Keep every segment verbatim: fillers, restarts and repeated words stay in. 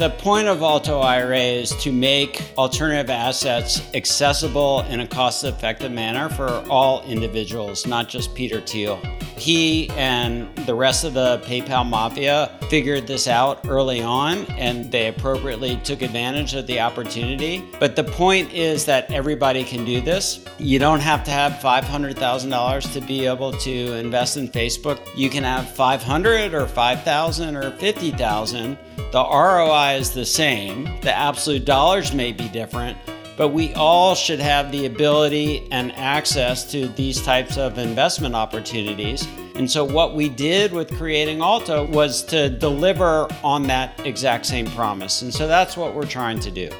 The point of Alto I R A is to make alternative assets accessible in a cost-effective manner for all individuals, not just Peter Thiel. He and the rest of the PayPal mafia figured this out early on, and they appropriately took advantage of the opportunity. But the point is that everybody can do this. You don't have to have five hundred thousand dollars to be able to invest in Facebook. You can have five hundred or five thousand or fifty thousand. The R O I is the same. The absolute dollars may be different, but we all should have the ability and access to these types of investment opportunities. And so what we did with creating Alto was to deliver on that exact same promise. And so that's what we're trying to do.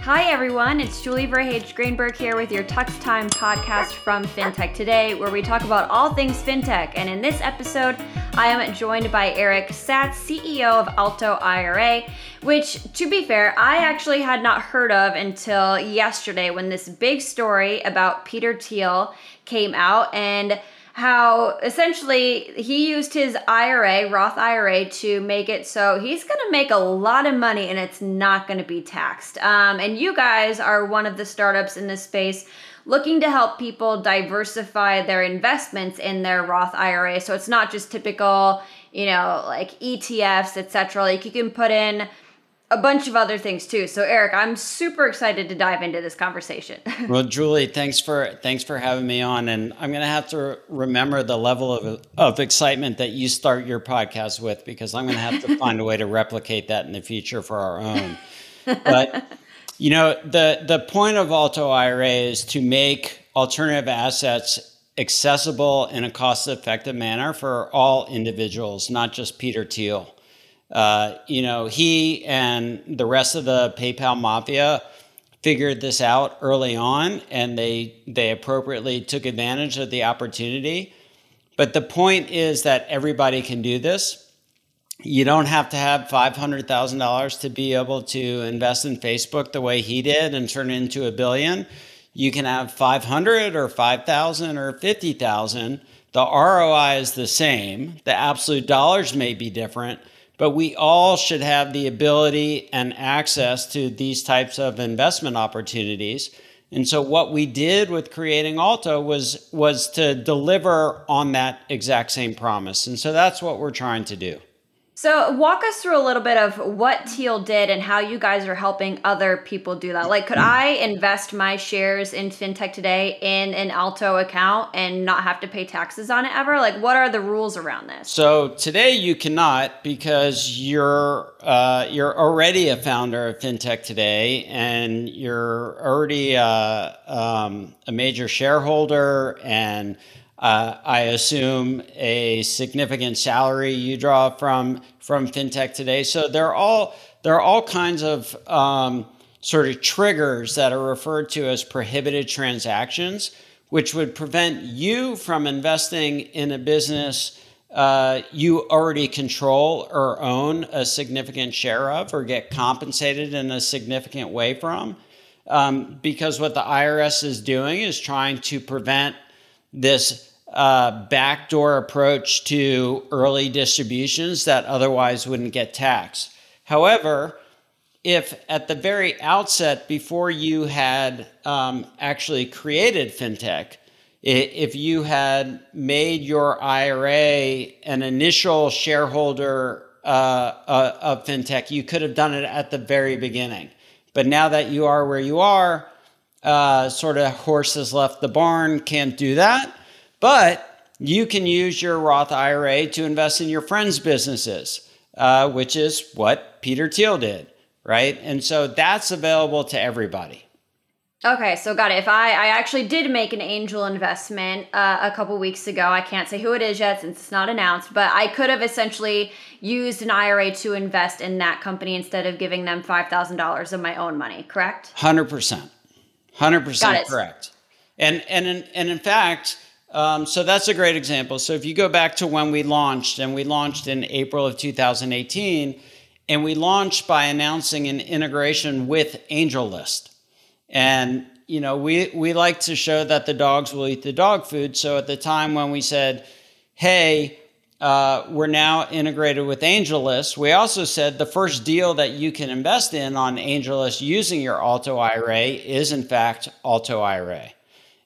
Hi everyone, it's Julie Verhage Greenberg here with your Tux Time podcast from FinTech Today, where we talk about all things FinTech. And in this episode, I am joined by Eric Satz, C E O of Alto I R A, which, to be fair, I actually had not heard of until yesterday when this big story about Peter Thiel came out and how essentially he used his I R A, Roth I R A, to make it so he's going to make a lot of money and it's not going to be taxed. Um, and you guys are one of the startups in this space looking to help people diversify their investments in their Roth I R A. So it's not just typical, you know, like E T Fs, et cetera. Like you can put in a bunch of other things too. So Eric, I'm super excited to dive into this conversation. Well, Julie, thanks for thanks for having me on. And I'm going to have to remember the level of, of excitement that you start your podcast with, because I'm going to have to find a way to replicate that in the future for our own. But, you know, the, the point of Alto I R A is to make alternative assets accessible in a cost-effective manner for all individuals, not just Peter Thiel. Uh, you know, he and the rest of the PayPal mafia figured this out early on, and they they appropriately took advantage of the opportunity. But the point is that everybody can do this. You don't have to have five hundred thousand dollars to be able to invest in Facebook the way he did and turn it into a billion. You can have five hundred or five thousand or fifty thousand. The R O I is the same. The absolute dollars may be different, but we all should have the ability and access to these types of investment opportunities. And so what we did with creating Alto was, was to deliver on that exact same promise. And so that's what we're trying to do. So walk us through a little bit of what Thiel did and how you guys are helping other people do that. Like, could I invest my shares in FinTech Today in an Alto account and not have to pay taxes on it ever? Like, what are the rules around this? So today you cannot, because you're uh, you're already a founder of FinTech Today and you're already uh, um, a major shareholder and Uh, I assume a significant salary you draw from from FinTech Today. So there are all there are all kinds of um, sort of triggers that are referred to as prohibited transactions, which would prevent you from investing in a business uh, you already control or own a significant share of, or get compensated in a significant way from. Um, because what the I R S is doing is trying to prevent this Uh, backdoor approach to early distributions that otherwise wouldn't get taxed. However, if at the very outset, before you had um, actually created FinTech, if you had made your I R A an initial shareholder uh, of FinTech, you could have done it at the very beginning. But now that you are where you are, uh, sort of horses left the barn, can't do that. But you can use your Roth I R A to invest in your friends' businesses, uh, which is what Peter Thiel did, right? And so that's available to everybody. Okay, so got it. If I, I actually did make an angel investment uh, a couple weeks ago, I can't say who it is yet since it's not announced, but I could have essentially used an I R A to invest in that company instead of giving them five thousand dollars of my own money, correct? one hundred percent. one hundred percent correct. And, and, in, and in fact... Um, so that's a great example. So if you go back to when we launched, and we launched in April of two thousand eighteen, and we launched by announcing an integration with AngelList. And, you know, we, we like to show that the dogs will eat the dog food. So at the time when we said, hey, Uh, we're now integrated with AngelList. We also said the first deal that you can invest in on AngelList using your Alto I R A is, in fact, Alto I R A.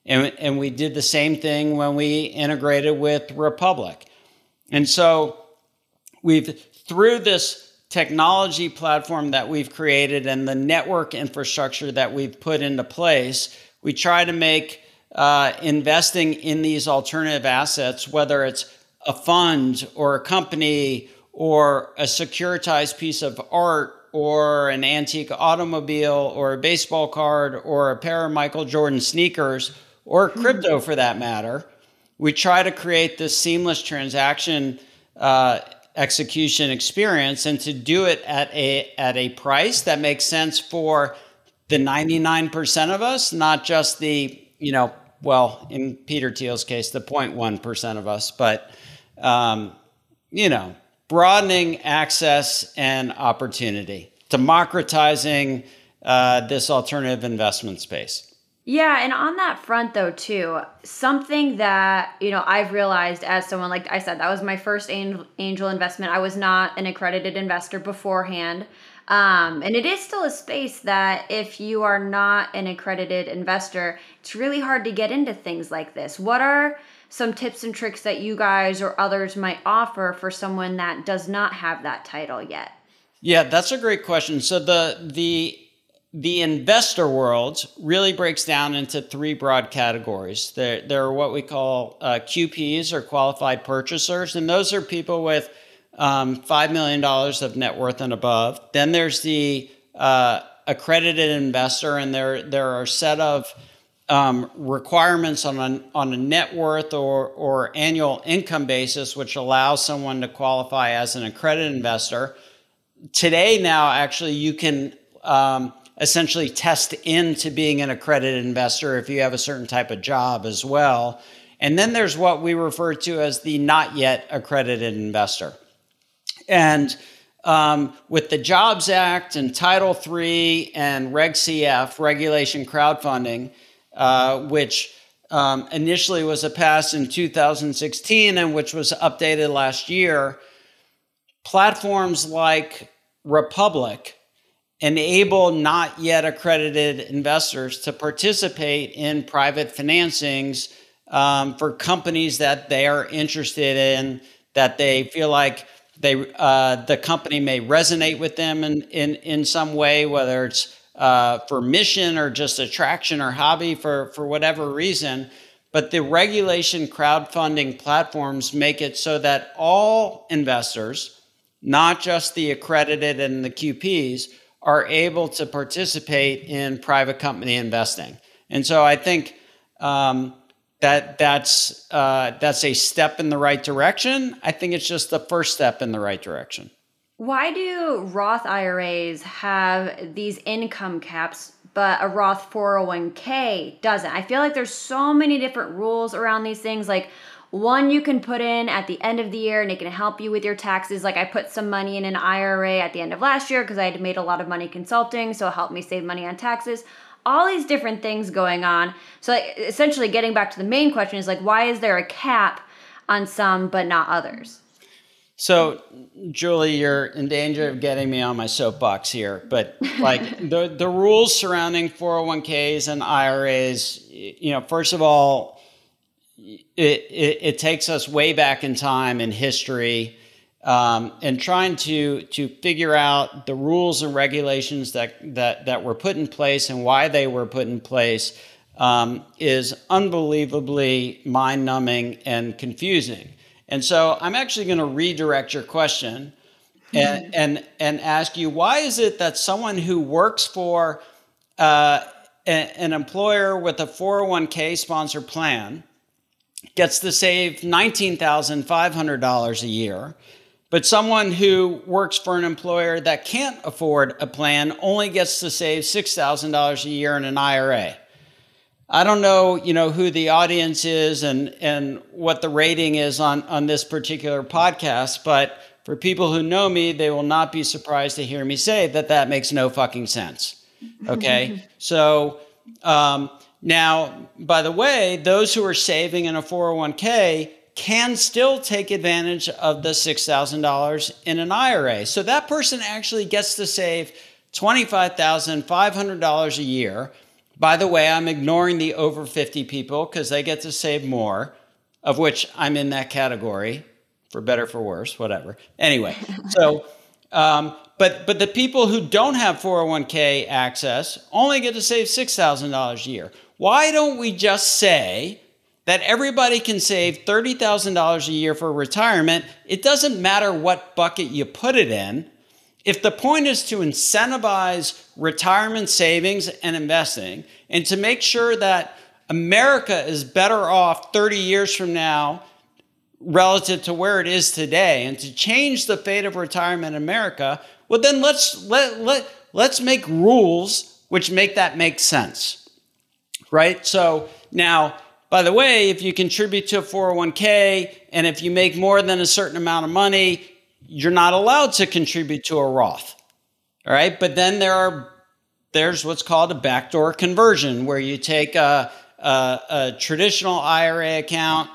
And, and we did the same thing when we integrated with Republic. And so we've, through this technology platform that we've created and the network infrastructure that we've put into place, we try to make uh, investing in these alternative assets, whether it's a fund or a company or a securitized piece of art or an antique automobile or a baseball card or a pair of Michael Jordan sneakers or crypto for that matter. We try to create this seamless transaction uh, execution experience and to do it at a, at a price that makes sense for the ninety-nine percent of us, not just the, you know, well, in Peter Thiel's case, the zero point one percent of us, but Um, you know, broadening access and opportunity, democratizing uh, this alternative investment space. Yeah. And on that front though, too, something that, you know, I've realized as someone, like I said, that was my first angel, angel investment. I was not an accredited investor beforehand. Um, and it is still a space that if you are not an accredited investor, it's really hard to get into things like this. What are some tips and tricks that you guys or others might offer for someone that does not have that title yet? Yeah, that's a great question. So the the the investor world really breaks down into three broad categories. There, there are what we call uh, Q Ps or qualified purchasers, and those are people with um, five million dollars of net worth and above. Then there's the uh, accredited investor, and there, there are a set of Um, requirements on a, on a net worth or, or annual income basis, which allows someone to qualify as an accredited investor. Today now, actually, you can um, essentially test into being an accredited investor if you have a certain type of job as well. And then there's what we refer to as the not yet accredited investor. And Um, with the JOBS Act and Title three and Reg C F, Regulation Crowdfunding, uh, which um, initially was a pass in two thousand sixteen and which was updated last year, platforms like Republic enable not yet accredited investors to participate in private financings um, for companies that they are interested in, that they feel like They, uh, the company may resonate with them in, in, in some way, whether it's uh, for mission or just attraction or hobby for, for whatever reason. But the regulation crowdfunding platforms make it so that all investors, not just the accredited and the Q Ps, are able to participate in private company investing. And so I think um, That that's uh, that's a step in the right direction. I think it's just the first step in the right direction. Why do Roth I R As have these income caps, but a Roth four oh one k doesn't? I feel like there's so many different rules around these things. Like one you can put in at the end of the year and it can help you with your taxes. Like I put some money in an I R A at the end of last year because I had made a lot of money consulting, so it helped me save money on taxes. All these different things going on. So like, essentially getting back to the main question is like, why is there a cap on some but not others? So Julie, you're in danger of getting me on my soapbox here, but like the, the rules surrounding four oh one k's and I R As, you know, first of all, it, it, it takes us way back in time in history Um, and trying to to figure out the rules and regulations that that that were put in place and why they were put in place um, is unbelievably mind-numbing and confusing. And so I'm actually going to redirect your question and, and and ask you, why is it that someone who works for uh, a, an employer with a four oh one k sponsor plan gets to save nineteen thousand five hundred dollars a year, but someone who works for an employer that can't afford a plan only gets to save six thousand dollars a year in an I R A? I don't know, you know, who the audience is and, and what the rating is on, on this particular podcast, but for people who know me, they will not be surprised to hear me say that that makes no fucking sense. Okay. So, um, now, by the way, those who are saving in a four oh one k can still take advantage of the six thousand dollars in an I R A. So that person actually gets to save twenty-five thousand five hundred dollars a year. By the way, I'm ignoring the over fifty people because they get to save more, of which I'm in that category, for better, for worse, whatever. Anyway, so, um, but, but the people who don't have four oh one k access only get to save six thousand dollars a year. Why don't we just say that everybody can save thirty thousand dollars a year for retirement? It doesn't matter what bucket you put it in. If the point is to incentivize retirement savings and investing and to make sure that America is better off thirty years from now relative to where it is today and to change the fate of retirement in America, well, then let's, let, let, let's make rules which make that make sense, right? So now, by the way, if you contribute to a four oh one k and if you make more than a certain amount of money, you're not allowed to contribute to a Roth, all right? But then there are, there's what's called a backdoor conversion where you take a, a, a traditional I R A account,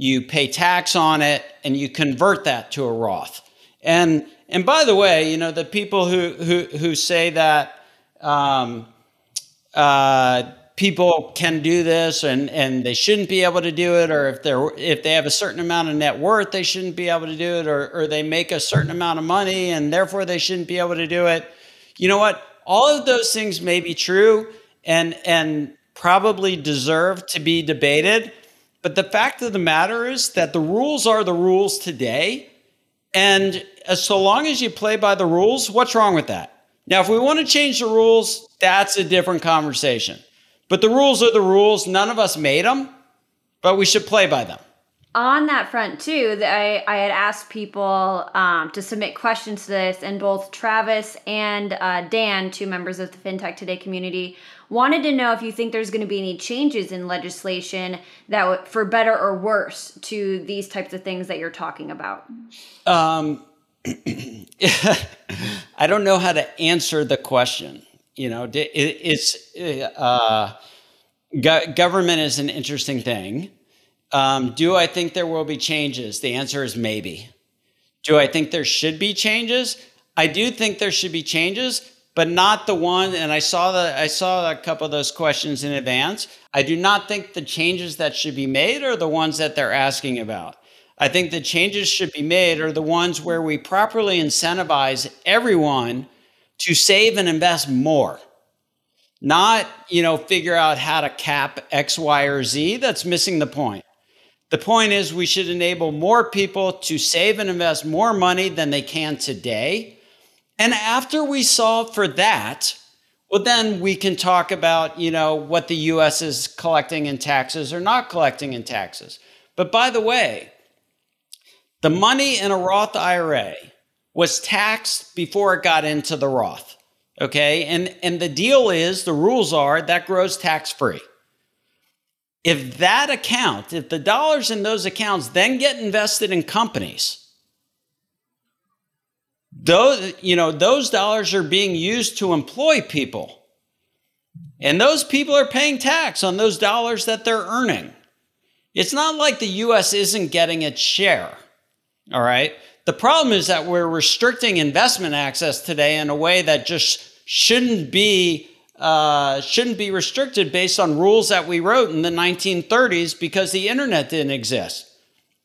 you pay tax on it, and you convert that to a Roth. And and by the way, you know, the people who who, who say that um, uh, people can do this and and they shouldn't be able to do it, or if they're if they have a certain amount of net worth, they shouldn't be able to do it, or or they make a certain amount of money and therefore they shouldn't be able to do it. You know what? All of those things may be true and and probably deserve to be debated. But the fact of the matter is that the rules are the rules today. And as, so long as you play by the rules, what's wrong with that? Now, if we want to change the rules, that's a different conversation. But the rules are the rules. None of us made them, but we should play by them. On that front, too, I, I had asked people um, to submit questions to this, and both Travis and uh, Dan, two members of the FinTech Today community, wanted to know if you think there's going to be any changes in legislation that w- for better or worse to these types of things that you're talking about. Um, I don't know how to answer the question. You know, it's uh, go- government is an interesting thing. Um, do I think there will be changes? The answer is maybe. Do I think there should be changes? I do think there should be changes, but not the one. And I saw the I saw a couple of those questions in advance. I do not think the changes that should be made are the ones that they're asking about. I think the changes should be made are the ones where we properly incentivize everyone to save and invest more, not, you know, figure out how to cap X, Y, or Z. That's missing the point. The point is we should enable more people to save and invest more money than they can today. And after we solve for that, well, then we can talk about, you know, what the U S is collecting in taxes or not collecting in taxes. But by the way, the money in a Roth I R A was taxed before it got into the Roth, okay? And, and the deal is, the rules are, that grows tax-free. If that account, if the dollars in those accounts then get invested in companies, those, you know, those dollars are being used to employ people. And those people are paying tax on those dollars that they're earning. It's not like the U S isn't getting its share, all right? The problem is that we're restricting investment access today in a way that just shouldn't be uh, shouldn't be restricted based on rules that we wrote in the nineteen thirties because the internet didn't exist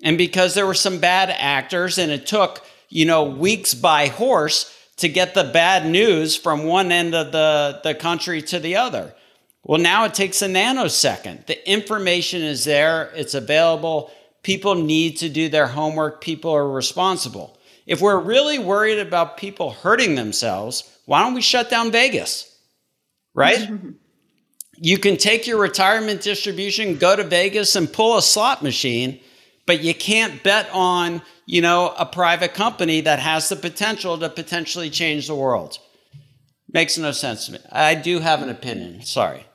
and because there were some bad actors and it took, you know, weeks by horse to get the bad news from one end of the, the country to the other. Well, now it takes a nanosecond. The information is there. It's available. People need to do their homework. People are responsible. If we're really worried about people hurting themselves, why don't we shut down Vegas, right? You can take your retirement distribution, go to Vegas and pull a slot machine, but you can't bet on, you know, a private company that has the potential to potentially change the world. Makes no sense to me. I do have an opinion. Sorry.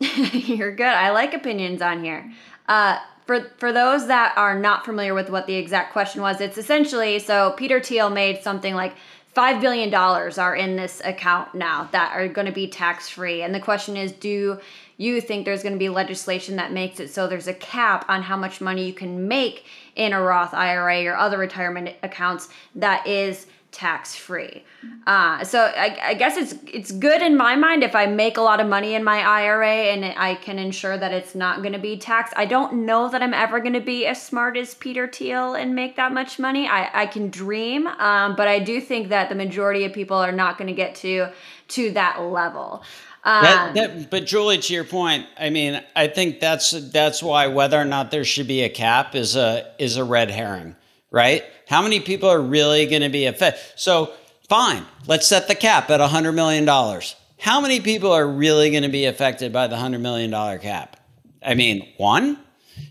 You're good. I like opinions on here. Uh, For for those that are not familiar with what the exact question was, it's essentially, so Peter Thiel made something like five billion dollars are in this account now that are going to be tax-free. And the question is, do you think there's going to be legislation that makes it so there's a cap on how much money you can make in a Roth I R A or other retirement accounts that is tax-free. Uh, so I, I guess it's it's good in my mind if I make a lot of money in my I R A and I can ensure that it's not going to be taxed. I don't know that I'm ever going to be as smart as Peter Thiel and make that much money. I, I can dream, um, but I do think that the majority of people are not going to get to to that level. Um, that, that, but Julie, to your point, I mean, I think that's that's why whether or not there should be a cap is a is a red herring. Right? How many people are really going to be affected? So fine, let's set the cap at one hundred million dollars. How many people are really going to be affected by the one hundred million dollars cap? I mean, one,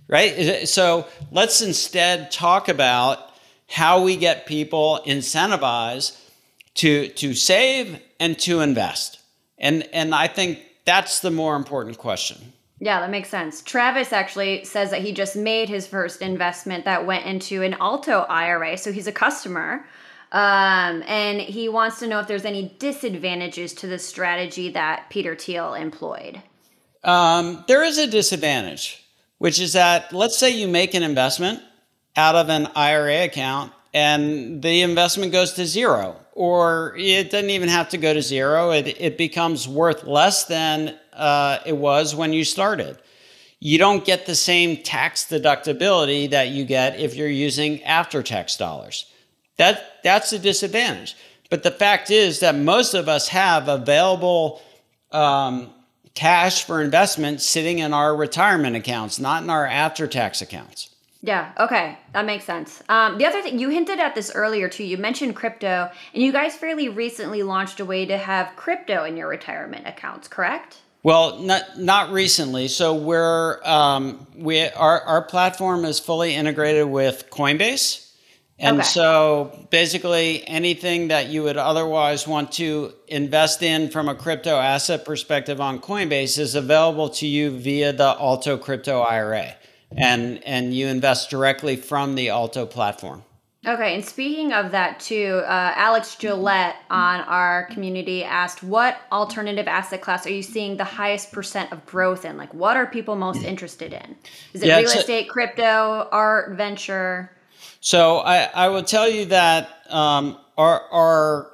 right? So let's instead talk about how we get people incentivized to, to save and to invest. And, and I think that's the more important question. Yeah, that makes sense. Travis actually says that he just made his first investment that went into an Alto I R A. So he's a customer. Um, and he wants to know if there's any disadvantages to the strategy that Peter Thiel employed. Um, there is a disadvantage, which is that let's say you make an investment out of an I R A account and the investment goes to zero, or it doesn't even have to go to zero. It, it becomes worth less than Uh, it was when you started. You don't get the same tax deductibility that you get if you're using after-tax dollars. That, that's a disadvantage. But the fact is that most of us have available um, cash for investment sitting in our retirement accounts, not in our after-tax accounts. Yeah. Okay. That makes sense. Um, the other thing, you hinted at this earlier too, you mentioned crypto, and you guys fairly recently launched a way to have crypto in your retirement accounts, correct? Well, not not recently. So we're um, we our our platform is fully integrated with Coinbase, and okay. So basically anything that you would otherwise want to invest in from a crypto asset perspective on Coinbase is available to you via the Alto Crypto I R A, and and you invest directly from the Alto platform. Okay, and speaking of that too, uh, Alex Gillette on our community asked, what alternative asset class are you seeing the highest percent of growth in? Like, what are people most interested in? Is it yeah, real estate, a, crypto, art, venture? So I, I will tell you that um, our, our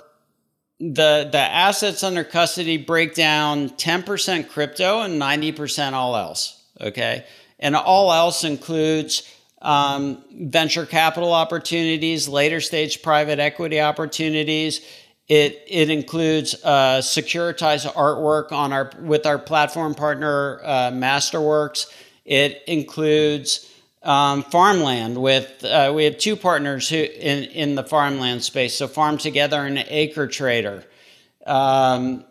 the, the assets under custody break down ten percent crypto and ninety percent all else, okay? And all else includes Um, venture capital opportunities, later stage private equity opportunities. It it includes uh, securitized artwork on our with our platform partner uh, Masterworks. It includes um, farmland with uh, we have two partners who in in the farmland space. So Farm Together and AcreTrader. Um,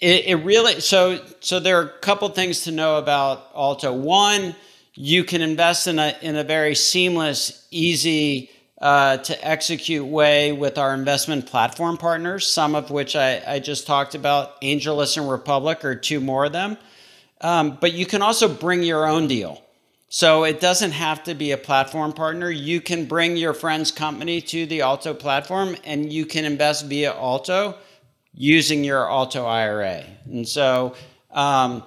it, it really so so there are a couple things to know about Alto. One, you can invest in a in a very seamless, easy uh, to execute way with our investment platform partners, some of which I, I just talked about. AngelList and Republic are two more of them. Um, but you can also bring your own deal. So it doesn't have to be a platform partner. You can bring your friend's company to the Alto platform and you can invest via Alto using your Alto I R A. And so um,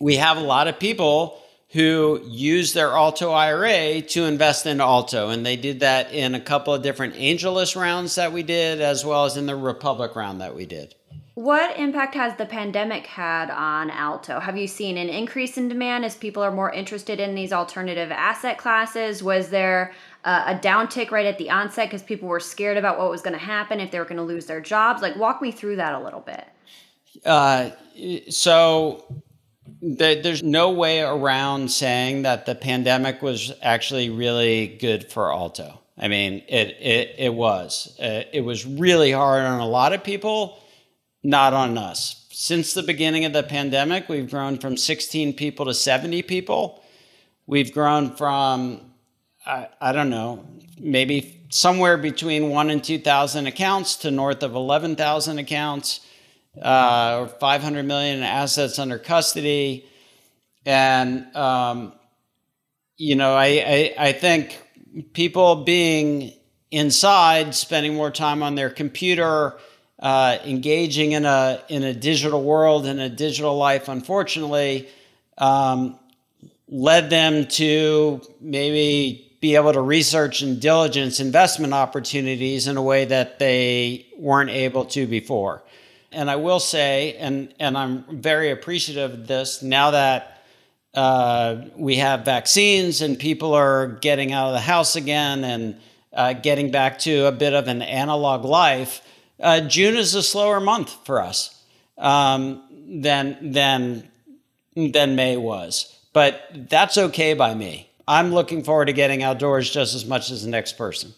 we have a lot of people who use their Alto I R A to invest in Alto. And they did that in a couple of different AngelList rounds that we did, as well as in the Republic round that we did. What impact has the pandemic had on Alto? Have you seen an increase in demand as people are more interested in these alternative asset classes? Was there a downtick right at the onset because people were scared about what was going to happen if they were going to lose their jobs? Like, walk me through that a little bit. Uh, so... There's no way around saying that the pandemic was actually really good for Alto. I mean, it it, it was. It was really hard on a lot of people, not on us. Since the beginning of the pandemic, we've grown from sixteen people to seventy people. We've grown from, I, I don't know, maybe somewhere between one and two thousand accounts to north of eleven thousand accounts. Uh, five hundred million in assets under custody. And, um, you know, I, I, I think people being inside, spending more time on their computer, uh, engaging in a, in a digital world, in a digital life, unfortunately, um, led them to maybe be able to research and diligence investment opportunities in a way that they weren't able to before. And I will say, and, and I'm very appreciative of this, now that uh, we have vaccines and people are getting out of the house again and uh, getting back to a bit of an analog life, uh, June is a slower month for us um, than, than, than May was. But that's okay by me. I'm looking forward to getting outdoors just as much as the next person.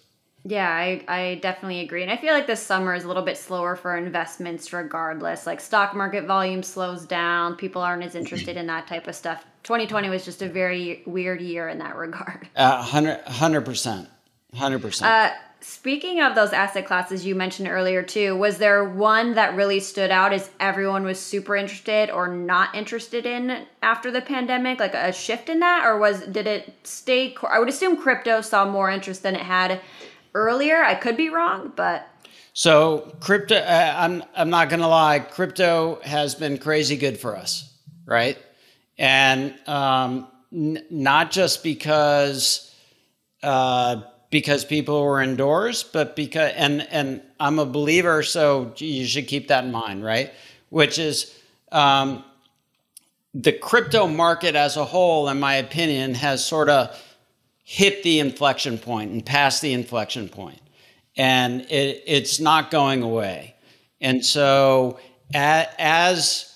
Yeah, I, I definitely agree. And I feel like this summer is a little bit slower for investments regardless. Like stock market volume slows down. People aren't as interested in that type of stuff. twenty twenty was just a very weird year in that regard. Uh, one hundred percent. one hundred percent. Uh, speaking of those asset classes you mentioned earlier too, was there one that really stood out as everyone was super interested or not interested in after the pandemic? Like a shift in that? Or was did it stay? I would assume crypto saw more interest than it had earlier. I could be wrong, but so crypto. Uh, I'm I'm not gonna lie. Crypto has been crazy good for us, right? And um, n- not just because uh, because people were indoors, but because and and I'm a believer, so you should keep that in mind, right? Which is um, the crypto market as a whole, in my opinion, has sort of hit the inflection point and past the inflection point. And it, it's not going away. And so as,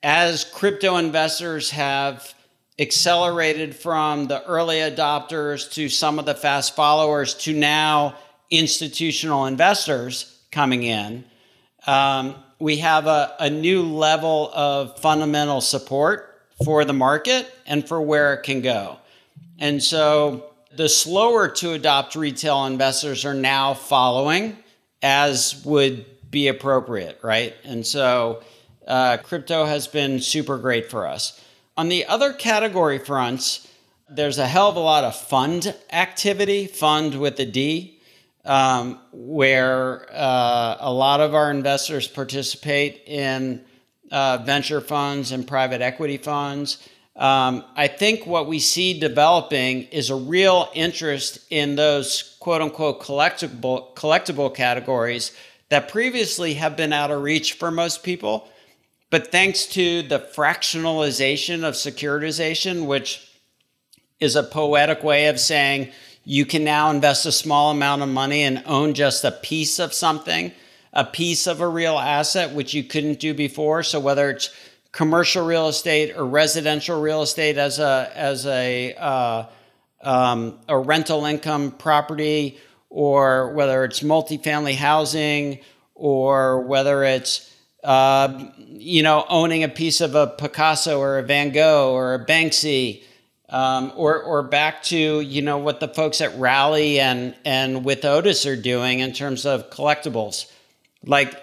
as crypto investors have accelerated from the early adopters to some of the fast followers to now institutional investors coming in, um, we have a, a new level of fundamental support for the market and for where it can go. And so the slower to adopt retail investors are now following, as would be appropriate, right? And so uh, crypto has been super great for us. On the other category fronts, there's a hell of a lot of fund activity, fund with a D, um, where uh, a lot of our investors participate in uh, venture funds and private equity funds. Um, I think what we see developing is a real interest in those quote unquote collectible collectible categories that previously have been out of reach for most people. But thanks to the fractionalization of securitization, which is a poetic way of saying you can now invest a small amount of money and own just a piece of something, a piece of a real asset, which you couldn't do before. So whether it's commercial real estate or residential real estate as a as a uh, um, a rental income property, or whether it's multifamily housing, or whether it's uh, you know owning a piece of a Picasso or a Van Gogh or a Banksy, um, or or back to you know what the folks at Rally and and with Otis are doing in terms of collectibles, like.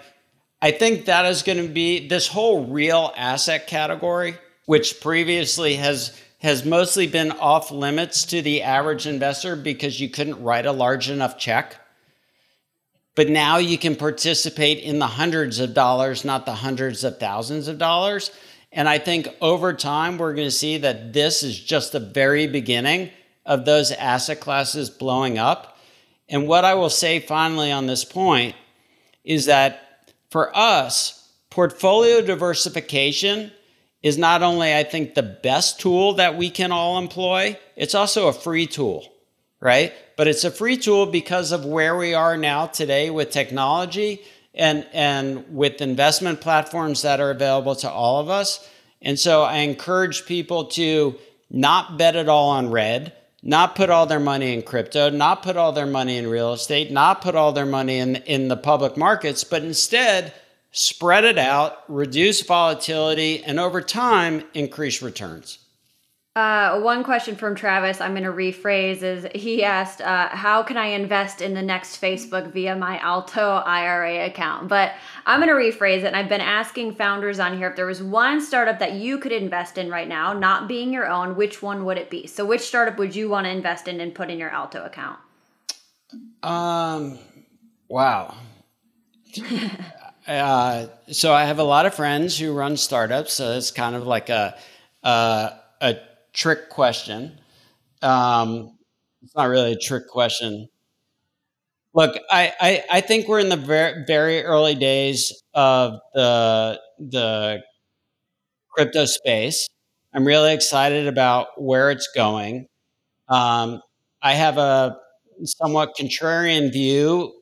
I think that is going to be this whole real asset category, which previously has has mostly been off limits to the average investor because you couldn't write a large enough check. But now you can participate in the hundreds of dollars, not the hundreds of thousands of dollars. And I think over time, we're going to see that this is just the very beginning of those asset classes blowing up. And what I will say finally on this point is that for us, portfolio diversification is not only, I think, the best tool that we can all employ, it's also a free tool, right? But it's a free tool because of where we are now today with technology and, and with investment platforms that are available to all of us. And so I encourage people to not bet it all on red, not put all their money in crypto, not put all their money in real estate, not put all their money in, in the public markets, but instead spread it out, reduce volatility, and over time, increase returns. Uh, one question from Travis I'm going to rephrase is he asked, uh, how can I invest in the next Facebook via my Alto I R A account? But I'm going to rephrase it. And I've been asking founders on here, if there was one startup that you could invest in right now, not being your own, which one would it be? So which startup would you want to invest in and put in your Alto account? Um, wow. uh, so I have a lot of friends who run startups. So it's kind of like a, uh, a trick question. Um, It's not really a trick question. Look, I, I, I think we're in the very, very early days of the the crypto space. I'm really excited about where it's going. Um, I have a somewhat contrarian view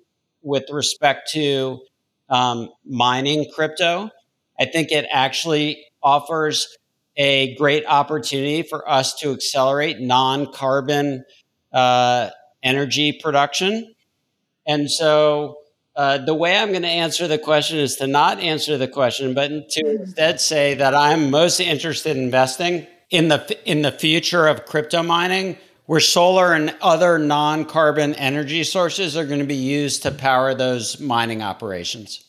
with respect to um, mining crypto. I think it actually offers a great opportunity for us to accelerate non-carbon uh, energy production. And so uh, the way I'm going to answer the question is to not answer the question, but to instead say that I'm most interested in investing in the in the future of crypto mining, where solar and other non-carbon energy sources are going to be used to power those mining operations.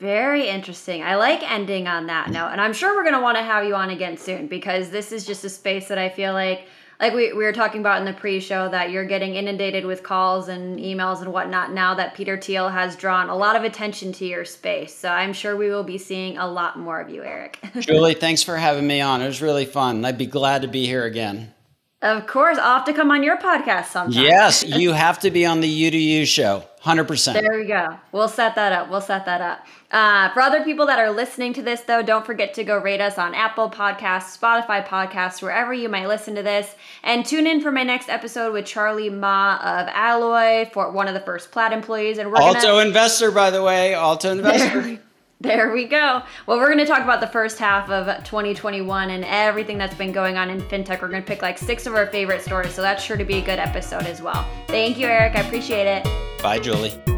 Very interesting. I like ending on that note. And I'm sure we're going to want to have you on again soon, because this is just a space that I feel like, like we, we were talking about in the pre-show, that you're getting inundated with calls and emails and whatnot now that Peter Thiel has drawn a lot of attention to your space. So I'm sure we will be seeing a lot more of you, Eric. Julie, thanks for having me on. It was really fun. I'd be glad to be here again. Of course. I'll have to come on your podcast sometime. Yes, you have to be on the U two U show. one hundred percent. There we go. We'll set that up. We'll set that up. Uh, for other people that are listening to this, though, don't forget to go rate us on Apple Podcasts, Spotify Podcasts, wherever you might listen to this. And tune in for my next episode with Charlie Ma of Alloy, for one of the first Plaid employees. And we're Alto gonna- investor, by the way. Alto investor. There we go. Well, we're going to talk about the first half of twenty twenty-one and everything that's been going on in fintech. We're going to pick like six of our favorite stories, so that's sure to be a good episode as well. Thank you, Eric. I appreciate it. Bye, Julie.